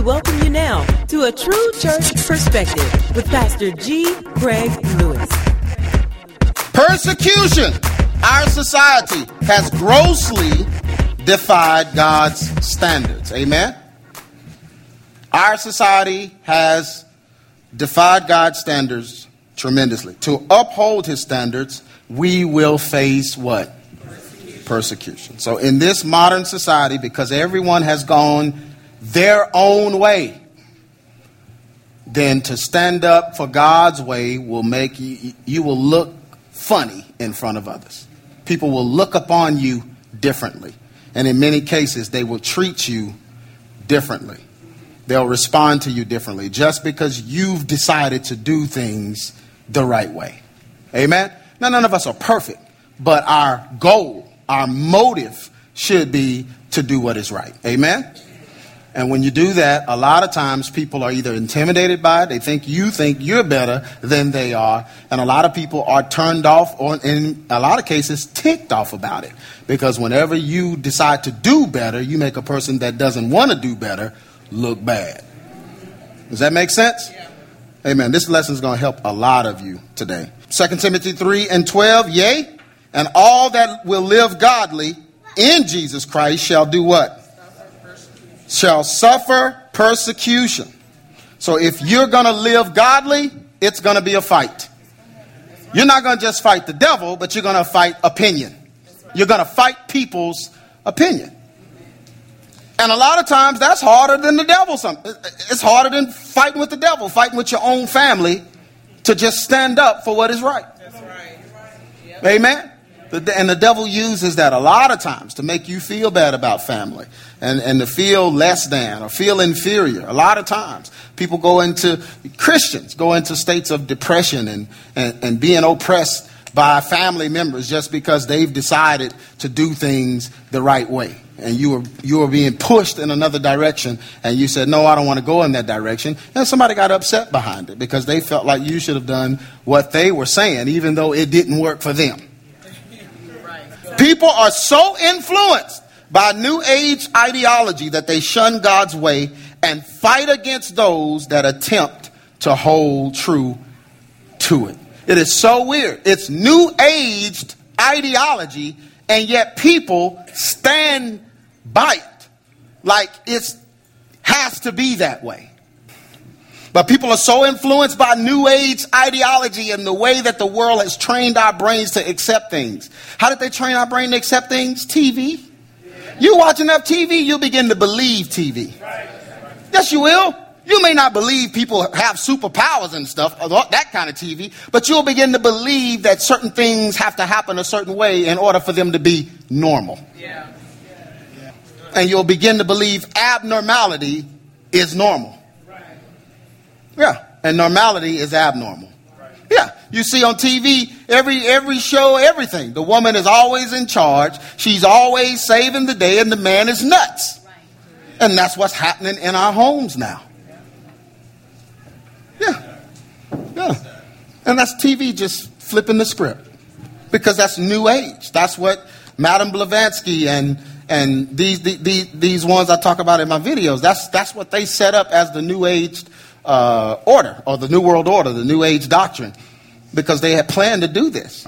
We welcome you now to A True Church Perspective with Pastor G. Craig Lewis. Persecution. Our society has grossly defied God's standards. Amen? Our society has defied God's standards tremendously. To uphold his standards, we will face what? Persecution. So in this modern society, because everyone has gone their own way, then to stand up for God's way will make you will look funny in front of others. People will look upon you differently. And in many cases, they will treat you differently. They'll respond to you differently just because you've decided to do things the right way. Amen? Now, none of us are perfect, but our goal, our motive should be to do what is right. Amen? And when you do that, a lot of times people are either intimidated by it. They think you're better than they are. And a lot of people are turned off, or in a lot of cases, ticked off about it. Because whenever you decide to do better, you make a person that doesn't want to do better look bad. Does that make sense? Yeah. Amen. This lesson is going to help a lot of you today. 2 Timothy 3:12. Yea, and all that will live godly in Jesus Christ shall do what? Shall suffer persecution. So if you're going to live godly, it's going to be a fight. You're not going to just fight the devil, but you're going to fight opinion. You're going to fight people's opinion. And a lot of times that's harder than the devil. It's harder than fighting with the devil, fighting with your own family to just stand up for what is right. That's right. Amen. And the devil uses that a lot of times to make you feel bad about family and to feel less than or feel inferior. A lot of times people Christians go into states of depression and being oppressed by family members just because they've decided to do things the right way. And you were being pushed in another direction, and you said, no, I don't want to go in that direction. And somebody got upset behind it because they felt like you should have done what they were saying, even though it didn't work for them. People are so influenced by New Age ideology that they shun God's way and fight against those that attempt to hold true to it. It is so weird. It's New Age ideology, and yet people stand by it like it has to be that way. But people are so influenced by New Age ideology and the way that the world has trained our brains to accept things. How did they train our brain to accept things? TV. You watch enough TV, you begin to believe TV. Yes, you will. You may not believe people have superpowers and stuff, that kind of TV, but you'll begin to believe that certain things have to happen a certain way in order for them to be normal. And you'll begin to believe abnormality is normal. Yeah, and normality is abnormal. Yeah, you see on TV, every show, everything. The woman is always in charge. She's always saving the day, and the man is nuts. And that's what's happening in our homes now. Yeah. And that's TV just flipping the script because that's New Age. That's what Madame Blavatsky and these ones I talk about in my videos, that's what they set up as the New Age order, or the New World Order, the New Age doctrine, because they had planned to do this.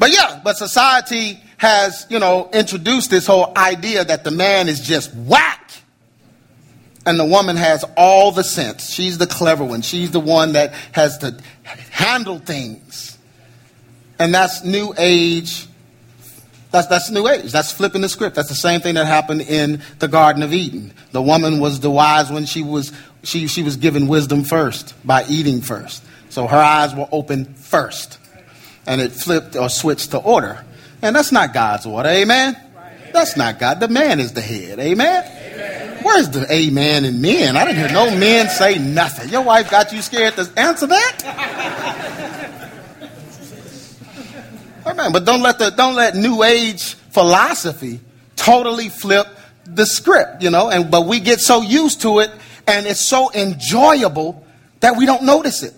But society has, introduced this whole idea that the man is just whack and the woman has all the sense. She's the clever one. She's the one that has to handle things. And that's New Age. That's New Age. That's flipping the script. That's the same thing that happened in the Garden of Eden. The woman was the wise when she was given wisdom first by eating first. So her eyes were open first. And it flipped or switched to order. And that's not God's order. Amen? That's not God. The man is the head. Amen? Where's the amen in men? I didn't hear no men say nothing. Your wife got you scared to answer that? Amen. But don't let New Age philosophy totally flip the script, but we get so used to it and it's so enjoyable that we don't notice it.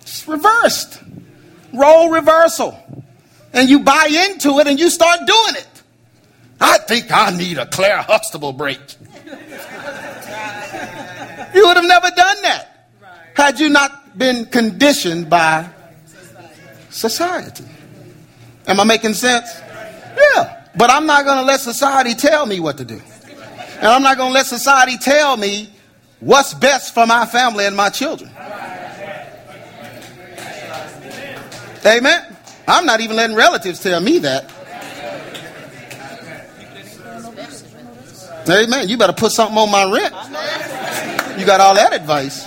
It's reversed. Role reversal. And you buy into it and you start doing it. I think I need a Claire Huxtable break. You would have never done that had you not been conditioned by society. Am I making sense? Yeah. But I'm not going to let society tell me what to do. And I'm not going to let society tell me what's best for my family and my children. Amen. I'm not even letting relatives tell me that. Amen. You better put something on my rent. You got all that advice.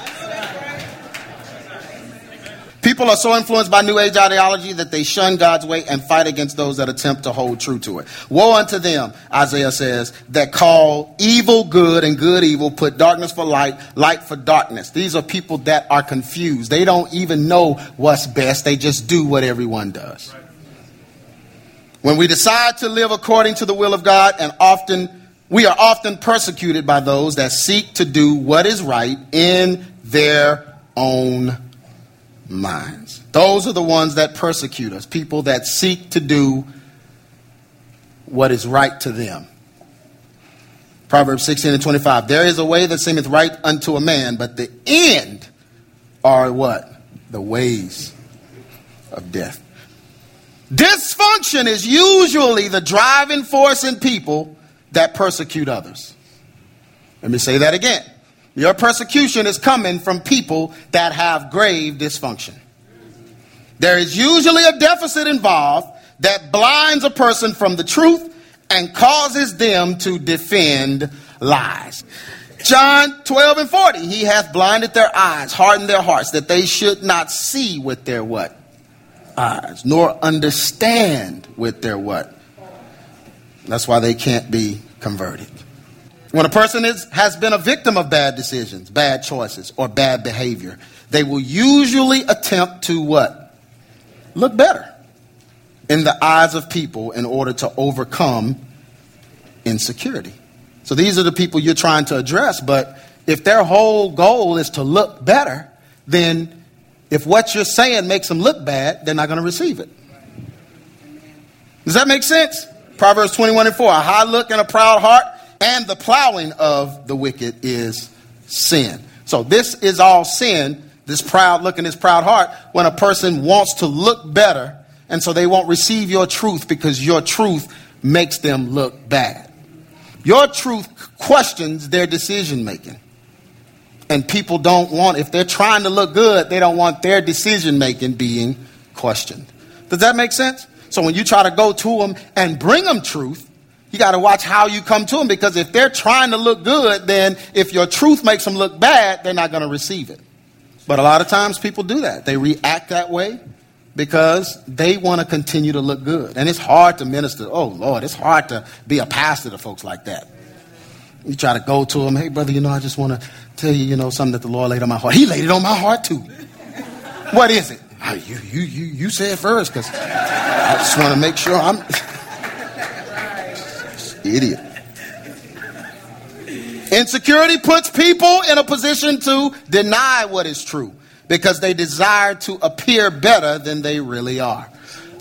People are so influenced by New Age ideology that they shun God's way and fight against those that attempt to hold true to it. Woe unto them, Isaiah says, that call evil good and good evil, put darkness for light, light for darkness. These are people that are confused. They don't even know what's best. They just do what everyone does. When we decide to live according to the will of God, and we are often persecuted by those that seek to do what is right in their own minds. Those are the ones that persecute us, people that seek to do what is right to them. Proverbs 16:25, there is a way that seemeth right unto a man, but the end are what? The ways of death. Dysfunction is usually the driving force in people that persecute others. Let me say that again. Your persecution is coming from people that have grave dysfunction. There is usually a deficit involved that blinds a person from the truth and causes them to defend lies. John 12:40, he hath blinded their eyes, hardened their hearts, that they should not see with their what? Eyes, nor understand with their what? That's why they can't be converted. When a person has been a victim of bad decisions, bad choices, or bad behavior, they will usually attempt to what? Look better in the eyes of people in order to overcome insecurity. So these are the people you're trying to address, but if their whole goal is to look better, then if what you're saying makes them look bad, they're not going to receive it. Does that make sense? Proverbs 21:4, a high look and a proud heart, and the plowing of the wicked is sin. So this is all sin, this proud look and this proud heart, when a person wants to look better, and so they won't receive your truth because your truth makes them look bad. Your truth questions their decision making. And people don't want, if they're trying to look good, they don't want their decision making being questioned. Does that make sense? So when you try to go to them and bring them truth, you got to watch how you come to them, because if they're trying to look good, then if your truth makes them look bad, they're not going to receive it. But a lot of times people do that. They react that way because they want to continue to look good. And it's hard to minister. Oh, Lord, it's hard to be a pastor to folks like that. You try to go to them. Hey, brother, I just want to tell you, something that the Lord laid on my heart. He laid it on my heart, too. What is it? Oh, you say it first, because I just want to make sure I'm... Idiot. Insecurity puts people in a position to deny what is true because they desire to appear better than they really are.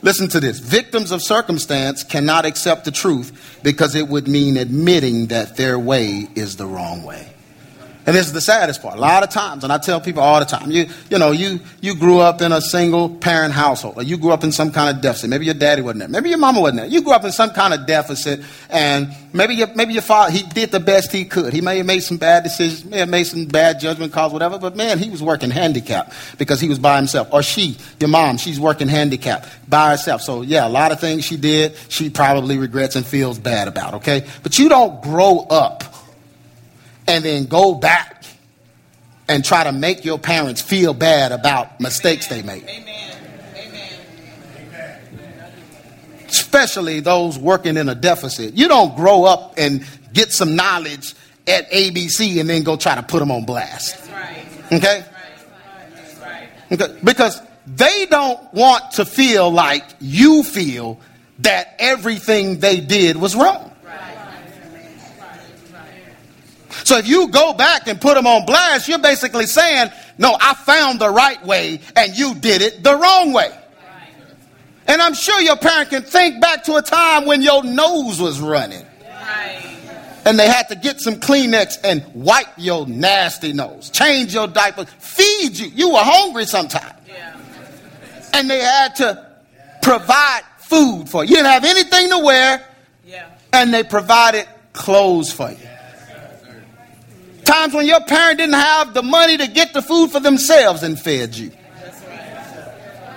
Listen to this. Victims of circumstance cannot accept the truth because it would mean admitting that their way is the wrong way. And this is the saddest part. A lot of times, and I tell people all the time, you grew up in a single parent household, or you grew up in some kind of deficit. Maybe your daddy wasn't there. Maybe your mama wasn't there. You grew up in some kind of deficit, and maybe your father, he did the best he could. He may have made some bad decisions, may have made some bad judgment calls, whatever, but man, he was working handicap because he was by himself. Or she, your mom, she's working handicap by herself. So yeah, a lot of things she did, she probably regrets and feels bad about, okay? But you don't grow up and then go back and try to make your parents feel bad about mistakes they made. Amen. Amen. Especially those working in a deficit. You don't grow up and get some knowledge at ABC and then go try to put them on blast. That's right. Okay? That's right. Okay? Because they don't want to feel like you feel that everything they did was wrong. So if you go back and put them on blast, you're basically saying, no, I found the right way and you did it the wrong way. And I'm sure your parent can think back to a time when your nose was running. and they had to get some Kleenex and wipe your nasty nose, change your diapers, feed you. You were hungry sometimes. Yeah. And they had to provide food for you. You didn't have anything to wear, yeah, and they provided clothes for you. Times when your parent didn't have the money to get the food for themselves and fed you.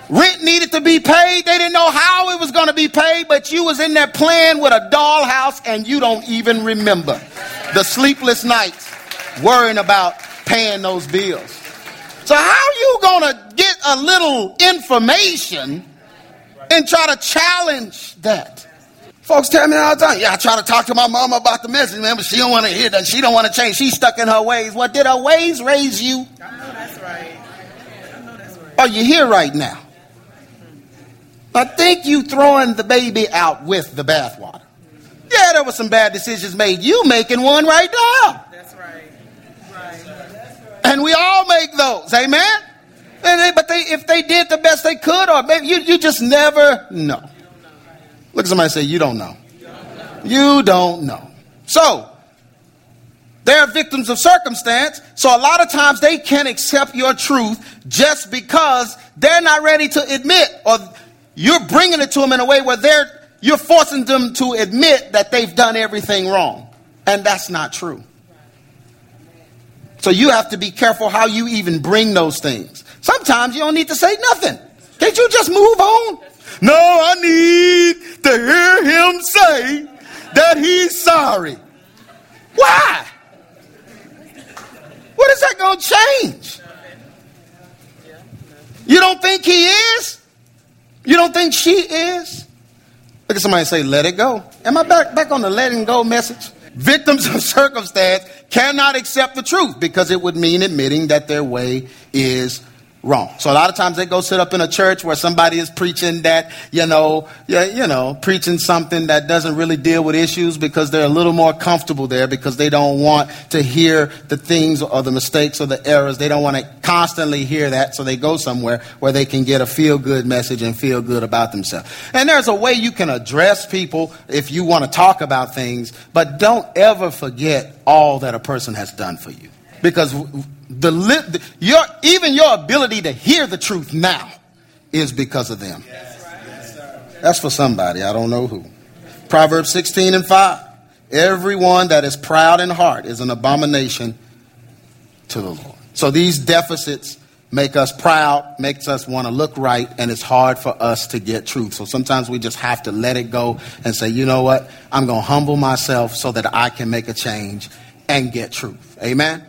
Rent needed to be paid. They didn't know how it was going to be paid, but you was in there playing with a dollhouse and you don't even remember the sleepless nights worrying about paying those bills. So how are you going to get a little information and try to challenge that? Folks tell me all the time, I try to talk to my mama about the message, man, but she don't want to hear that. She don't want to change. She's stuck in her ways. Well, did her ways raise you? I know that's right. Are you here right now? I think you throwing the baby out with the bathwater. Yeah, there were some bad decisions made. You making one right now. That's right. Right. And we all make those. Amen? And if they did the best they could, or maybe you just never know. Look at somebody and say, you don't know. You don't know. So, they're victims of circumstance. So a lot of times they can't accept your truth just because they're not ready to admit, or you're bringing it to them in a way where you're forcing them to admit that they've done everything wrong. And that's not true. So you have to be careful how you even bring those things. Sometimes you don't need to say nothing. Can't you just move on? No, I need to hear him say that he's sorry. Why? What is that going to change? You don't think he is? You don't think she is? Look at somebody and say, let it go. Am I back on the letting go message? Victims of circumstance cannot accept the truth because it would mean admitting that their way is wrong. So a lot of times they go sit up in a church where somebody is preaching that, preaching something that doesn't really deal with issues because they're a little more comfortable there because they don't want to hear the things or the mistakes or the errors. They don't want to constantly hear that. So they go somewhere where they can get a feel good message and feel good about themselves. And there's a way you can address people if you want to talk about things, but don't ever forget all that a person has done for you. Because your ability to hear the truth now is because of them. That's for somebody. I don't know who. Proverbs 16:5. Everyone that is proud in heart is an abomination to the Lord. So these deficits make us proud, makes us want to look right, and it's hard for us to get truth. So sometimes we just have to let it go and say, you know what? I'm going to humble myself so that I can make a change and get truth. Amen.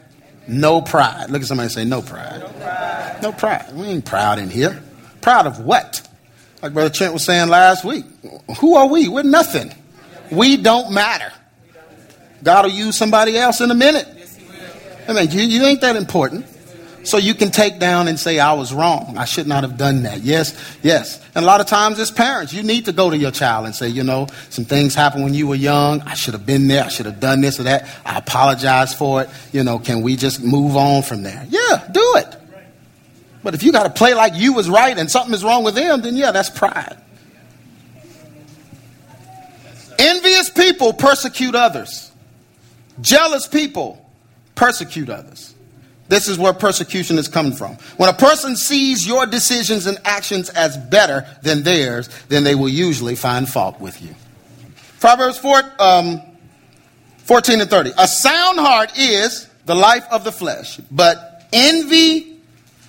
No pride. Look at somebody and say, no pride. No pride. No pride. We ain't proud in here. Proud of what? Like Brother Trent was saying last week. Who are we? We're nothing. We don't matter. God will use somebody else in a minute. I mean, you ain't that important. So you can take down and say, I was wrong. I should not have done that. Yes. And a lot of times as parents, you need to go to your child and say, some things happened when you were young. I should have been there. I should have done this or that. I apologize for it. Can we just move on from there? Yeah, do it. But if you got to play like you was right and something is wrong with them, then yeah, that's pride. Envious people persecute others. Jealous people persecute others. This is where persecution is coming from. When a person sees your decisions and actions as better than theirs, then they will usually find fault with you. Proverbs 14:30. A sound heart is the life of the flesh, but envy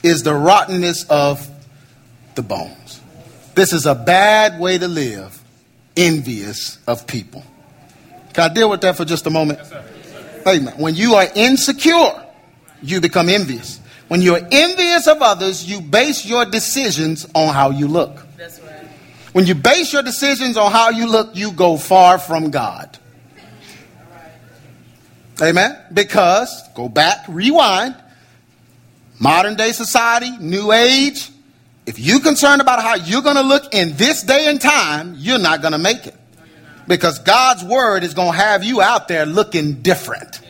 is the rottenness of the bones. This is a bad way to live, envious of people. Can I deal with that for just a moment? Yes, sir. Amen. When you are insecure, you become envious. When you're envious of others, you base your decisions on how you look. That's right. When you base your decisions on how you look, you go far from God. Right. Amen. Because, go back, rewind, modern day society, new age, if you're concerned about how you're going to look in this day and time, you're not going to make it. No, you're not. Because God's word is going to have you out there looking different.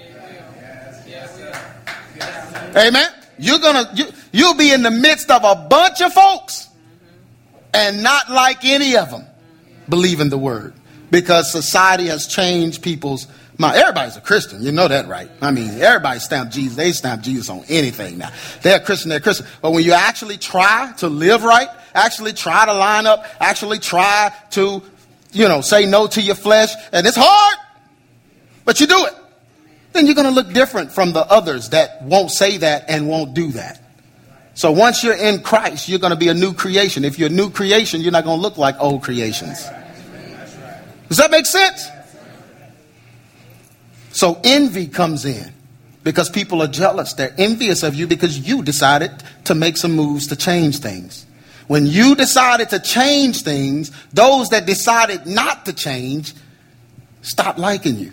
Amen. You'll be in the midst of a bunch of folks and not like any of them believing the word because society has changed people's Everybody's a Christian. You know that, right? I mean, everybody stamp Jesus. They stamp Jesus on anything now. They're Christian, they're Christian. But when you actually try to live right, actually try to line up, actually try to, say no to your flesh, and it's hard, but you do it, then you're going to look different from the others that won't say that and won't do that. So once you're in Christ, you're going to be a new creation. If you're a new creation, you're not going to look like old creations. Does that make sense? So envy comes in because people are jealous. They're envious of you because you decided to make some moves to change things. When you decided to change things, those that decided not to change stopped liking you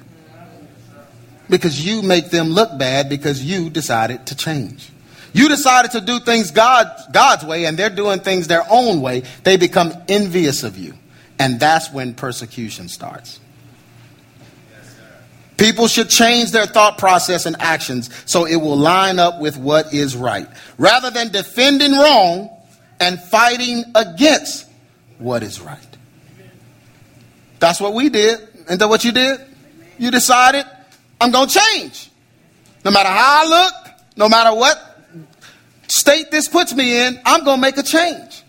because you make them look bad because you decided to change. You decided to do things God's way and they're doing things their own way. They become envious of you. And that's when persecution starts. People should change their thought process and actions so it will line up with what is right, rather than defending wrong and fighting against what is right. That's what we did. And that's what you did. You decided, I'm going to change. No matter how I look, no matter what state this puts me in, I'm going to make a change.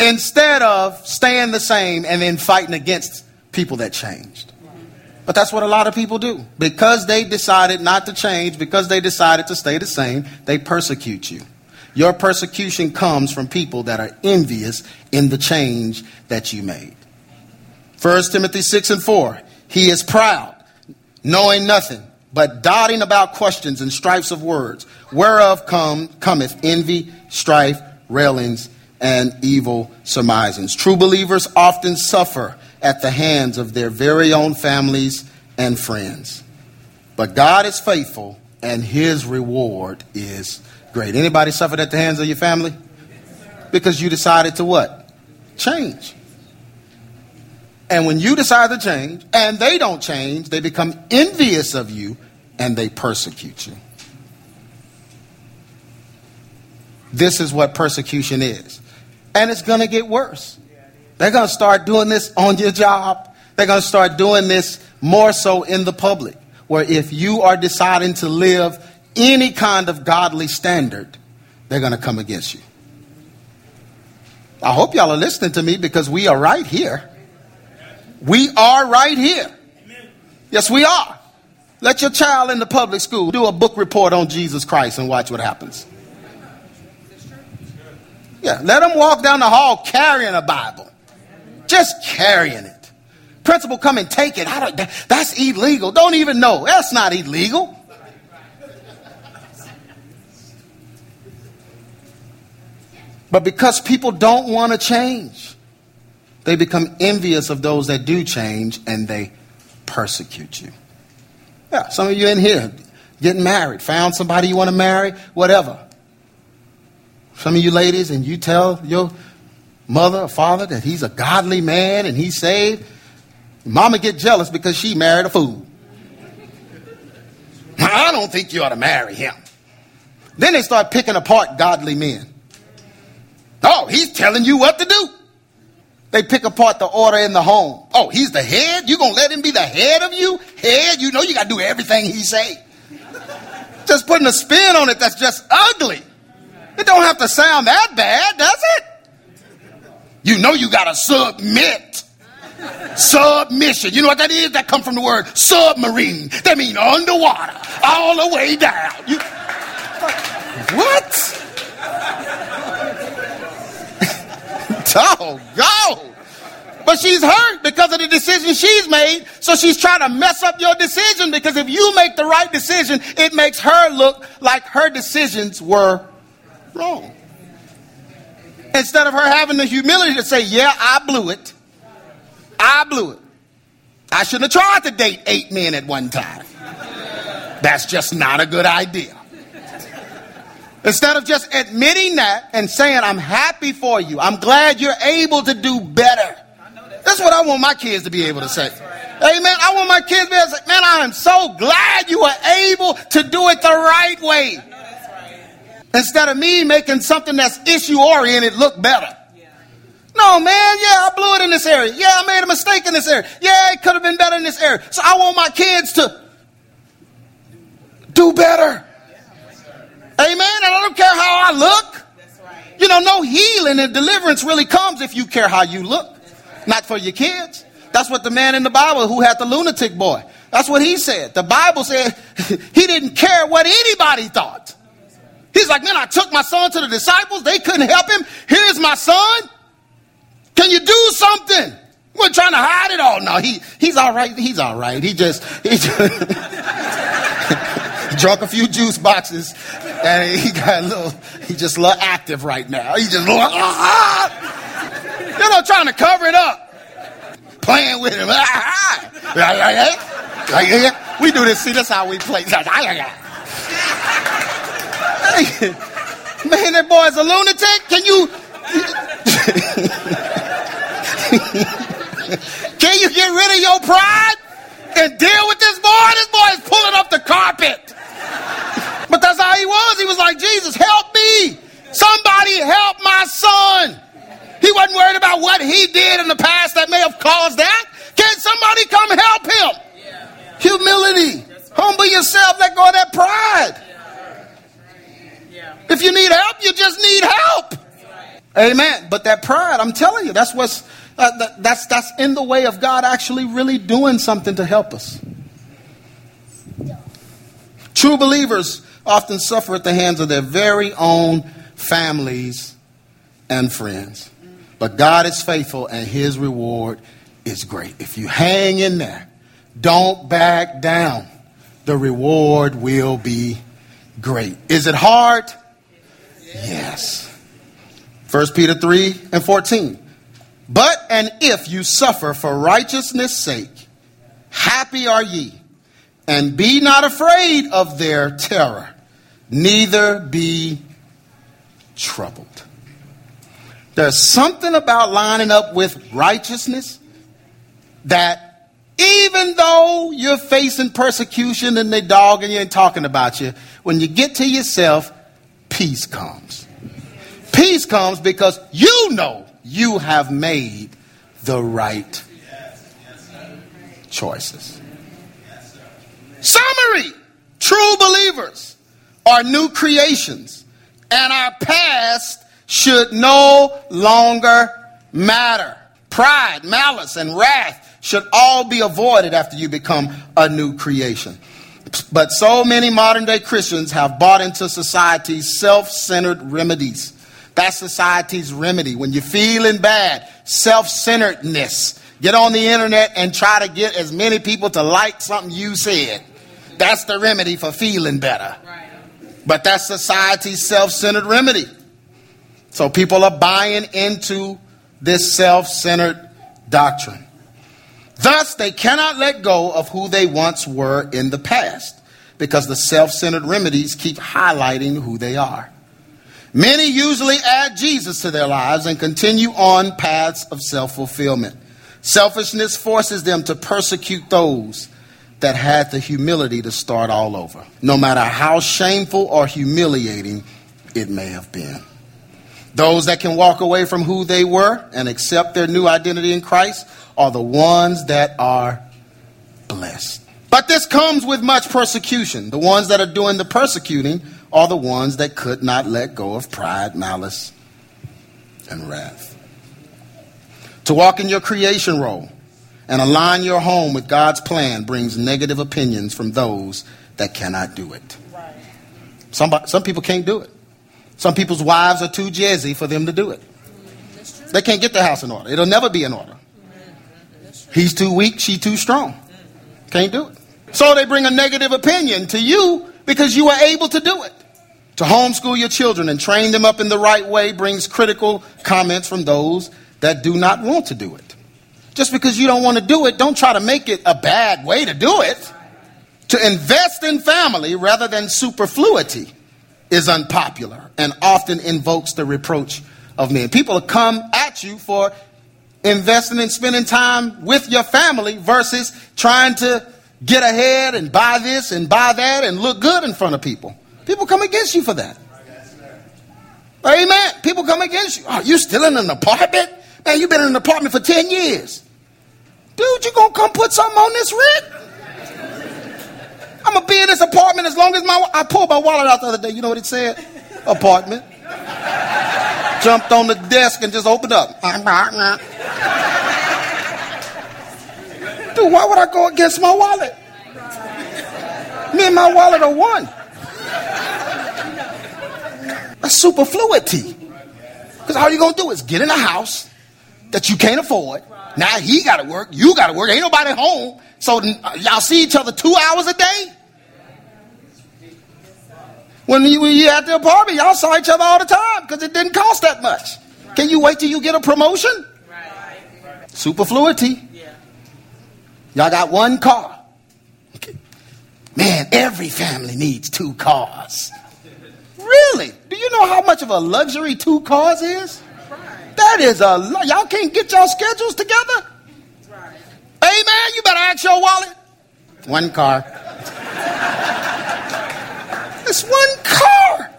Instead of staying the same and then fighting against people that changed. But that's what a lot of people do. Because they decided not to change, because they decided to stay the same, they persecute you. Your persecution comes from people that are envious in the change that you made. 1 Timothy 6:4, he is proud, knowing nothing, but dotting about questions and strifes of words, whereof cometh envy, strife, railings, and evil surmisings. True believers often suffer at the hands of their very own families and friends. But God is faithful and his reward is great. Anybody suffered at the hands of your family? Because you decided to what? Change. And when you decide to change and they don't change, they become envious of you and they persecute you. This is what persecution is. And it's going to get worse. They're going to start doing this on your job. They're going to start doing this more so in the public, where if you are deciding to live any kind of godly standard, they're going to come against you. I hope y'all are listening to me because we are right here. We are right here. Yes, we are. Let your child in the public school do a book report on Jesus Christ and watch what happens. Yeah, let them walk down the hall carrying a Bible. Just carrying it. Principal, come and take it. That's illegal. Don't even know. That's not illegal. But because people don't want to change, they become envious of those that do change and they persecute you. Yeah, some of you in here getting married, found somebody you want to marry, whatever. Some of you ladies, and you tell your mother or father that he's a godly man and he's saved. Mama get jealous because she married a fool. I don't think you ought to marry him. Then they start picking apart godly men. Oh, he's telling you what to do. They pick apart the order in the home. Oh, he's the head. You going to let him be the head of you? Head, you know you got to do everything he say. Just putting a spin on it that's just ugly. It don't have to sound that bad, does it? You know you got to submit. Submission. You know what that is? That comes from the word submarine. That means underwater. All the way down. What? Doggone. But she's hurt because of the decision she's made. So she's trying to mess up your decision because if you make the right decision, it makes her look like her decisions were wrong. Instead of her having the humility to say, yeah, I blew it. I shouldn't have tried to date 8 men at one time. That's just not a good idea. Instead of just admitting that and saying, I'm happy for you. I'm glad you're able to do better. That's what I want my kids to be able to say. Amen. I want my kids to be able to say, man, I am so glad you were able to do it the right way. Instead of me making something that's issue-oriented look better. No, man. Yeah, I blew it in this area. Yeah, I made a mistake in this area. Yeah, it could have been better in this area. So I want my kids to do better. Amen. And I don't care how I look. You know, no healing and deliverance really comes if you care how you look. Not for your kids. That's what the man in the Bible who had the lunatic boy. That's what he said. The Bible said he didn't care what anybody thought. He's like, man, I took my son to the disciples. They couldn't help him. Here's my son. Can you do something? We're trying to hide it all. No, he's all right. He's all right. He just drunk a few juice boxes and he got a little active right now. He just, you know, trying to cover it up, playing with him. We do this. See, that's how we play. Man, that boy's a lunatic. Can you get rid of your pride and deal with this boy? This boy is pulling up the carpet. But that's how he was. He was like, Jesus, help me. Somebody help my son. He wasn't worried about what he did in the past that may have caused that. Can somebody come help him? Yeah. Humility. Humble yourself. Let go of that pride. If you need help, you just need help. Amen. But that pride, I'm telling you, that's what's that's in the way of God actually really doing something to help us. True believers often suffer at the hands of their very own families and friends. But God is faithful and his reward is great. If you hang in there, don't back down. The reward will be great. Is it hard? Yes. 1 Peter 3:14. But and if you suffer for righteousness' sake, happy are ye, and be not afraid of their terror, neither be troubled. There's something about lining up with righteousness that even though you're facing persecution and they dogging you and talking about you, when you get to yourself, peace comes. Peace comes because you know you have made the right choices. Summary. True believers are new creations, and our past should no longer matter. Pride, malice, and wrath should all be avoided after you become a new creation. But so many modern day Christians have bought into society's self-centered remedies. That's society's remedy. When you're feeling bad, self-centeredness. Get on the internet and try to get as many people to like something you said. That's the remedy for feeling better. But that's society's self-centered remedy. So people are buying into this self-centered doctrine. Thus, they cannot let go of who they once were in the past because the self-centered remedies keep highlighting who they are. Many usually add Jesus to their lives and continue on paths of self-fulfillment. Selfishness forces them to persecute those that had the humility to start all over, no matter how shameful or humiliating it may have been. Those that can walk away from who they were and accept their new identity in Christ are the ones that are blessed. But this comes with much persecution. The ones that are doing the persecuting are the ones that could not let go of pride, malice, and wrath. To walk in your creation role and align your home with God's plan brings negative opinions from those that cannot do it. Some people can't do it. Some people's wives are too jazzy for them to do it. They can't get their house in order. It'll never be in order. He's too weak. She's too strong. Can't do it. So they bring a negative opinion to you because you were able to do it. To homeschool your children and train them up in the right way brings critical comments from those that do not want to do it. Just because you don't want to do it, don't try to make it a bad way to do it. To invest in family rather than superfluity is unpopular and often invokes the reproach of men. People come at you for investing and spending time with your family versus trying to get ahead and buy this and buy that and look good in front of people. People come against you for that. Amen. People come against you. Are you still in an apartment? Hey, you've been in an apartment for 10 years. Dude, you gonna come put something on this rent? I'm gonna be in this apartment as long as I pulled my wallet out the other day. You know what it said? Apartment. Jumped on the desk and just opened up. Dude, why would I go against my wallet? Me and my wallet are one. A superfluity. Because all you're going to do is get in a house that you can't afford. Now he got to work. You got to work. Ain't nobody home. So y'all see each other 2 hours a day? When you at the apartment, y'all saw each other all the time because it didn't cost that much. Can you wait till you get a promotion? Superfluity. Y'all got one car. Man, every family needs 2 cars. Really? Do you know how much of a luxury 2 cars is? Right. That is a y'all can't get your schedules together? Right. Hey, man, you better ask your wallet. 1 car. It's 1 car.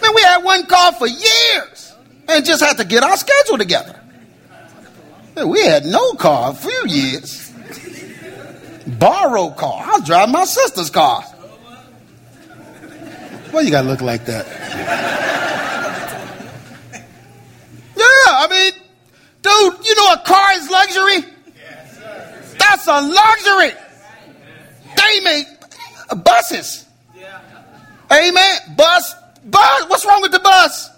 Man, we had 1 car for years and just had to get our schedule together. Man, we had no car a few years. Borrow car. I was driving my sister's car. Well, you gotta look like that. Yeah, I mean, dude, you know a car is luxury? That's a luxury. They make buses. Amen. Bus. What's wrong with the bus?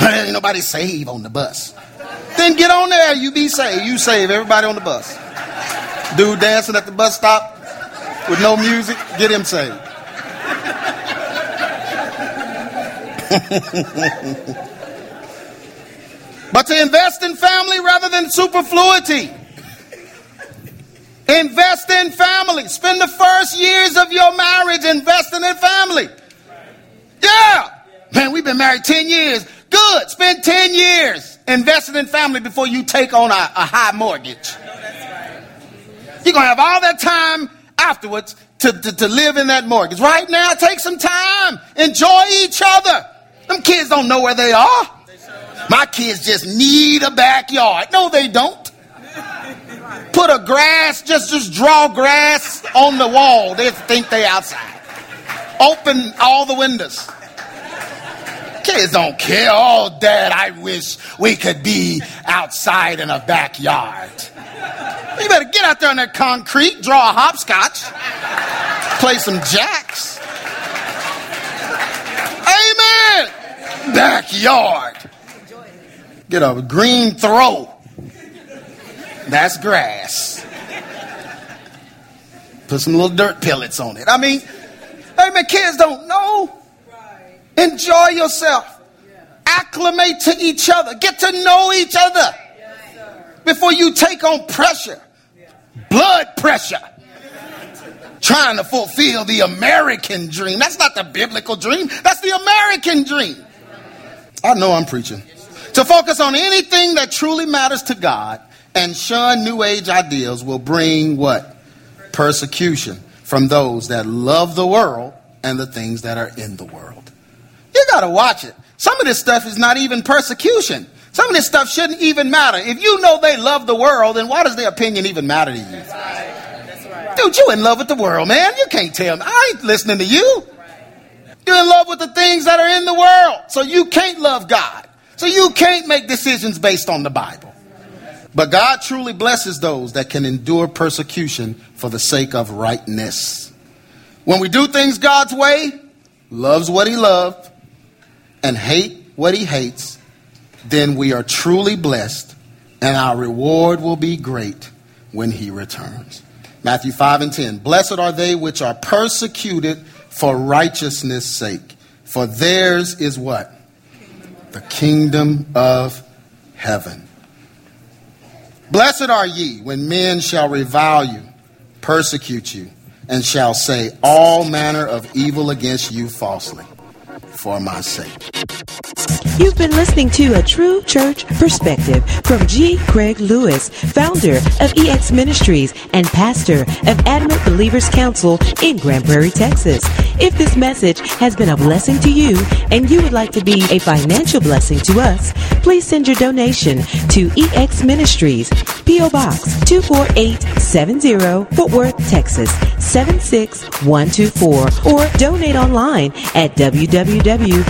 Ain't nobody save on the bus. Then get on there. You be saved. You save everybody on the bus. Dude dancing at the bus stop with no music. Get him saved. But to invest in family rather than superfluity. Invest in family. Spend the first years of your marriage investing in family. Yeah. Man, we've been married 10 years. Good. Spend 10 years investing in family before you take on a high mortgage. You're going to have all that time afterwards to live in that mortgage. Right now, take some time. Enjoy each other. Them kids don't know where they are. My kids just need a backyard. No, they don't. Put a grass, just draw grass on the wall. They think they outside. Open all the windows. Kids don't care. Oh, Dad, I wish we could be outside in a backyard. You better get out there on that concrete, draw a hopscotch, play some jacks. Amen. Backyard. Get a green throw. That's grass. Put some little dirt pellets on it. I mean, kids don't know. Enjoy yourself. Acclimate to each other. Get to know each other before you take on pressure. Blood pressure. Trying to fulfill the American dream. That's not the biblical dream. That's the American dream. I know I'm preaching. To focus on anything that truly matters to God and shun New Age ideals will bring what? Persecution from those that love the world and the things that are in the world. You got to watch it. Some of this stuff is not even persecution. Some of this stuff shouldn't even matter. If you know they love the world, then why does their opinion even matter to you? Dude, you in love with the world, man. You can't tell me. I ain't listening to you. You're in love with the things that are in the world. So you can't love God. So you can't make decisions based on the Bible. But God truly blesses those that can endure persecution for the sake of rightness. When we do things God's way, loves what he loved, and hate what he hates, then we are truly blessed, and our reward will be great when he returns. Matthew 5:10. Blessed are they which are persecuted for righteousness' sake, for theirs is what? The kingdom of heaven. Blessed are ye when men shall revile you, persecute you, and shall say all manner of evil against you falsely for my sake. You've been listening to A True Church Perspective from G. Craig Lewis, founder of EX Ministries and pastor of Adamant Believers Council in Grand Prairie, Texas. If this message has been a blessing to you and you would like to be a financial blessing to us, please send your donation to EX Ministries, P.O. Box 24870, Fort Worth, Texas, 76124, or donate online at www.exministries.com.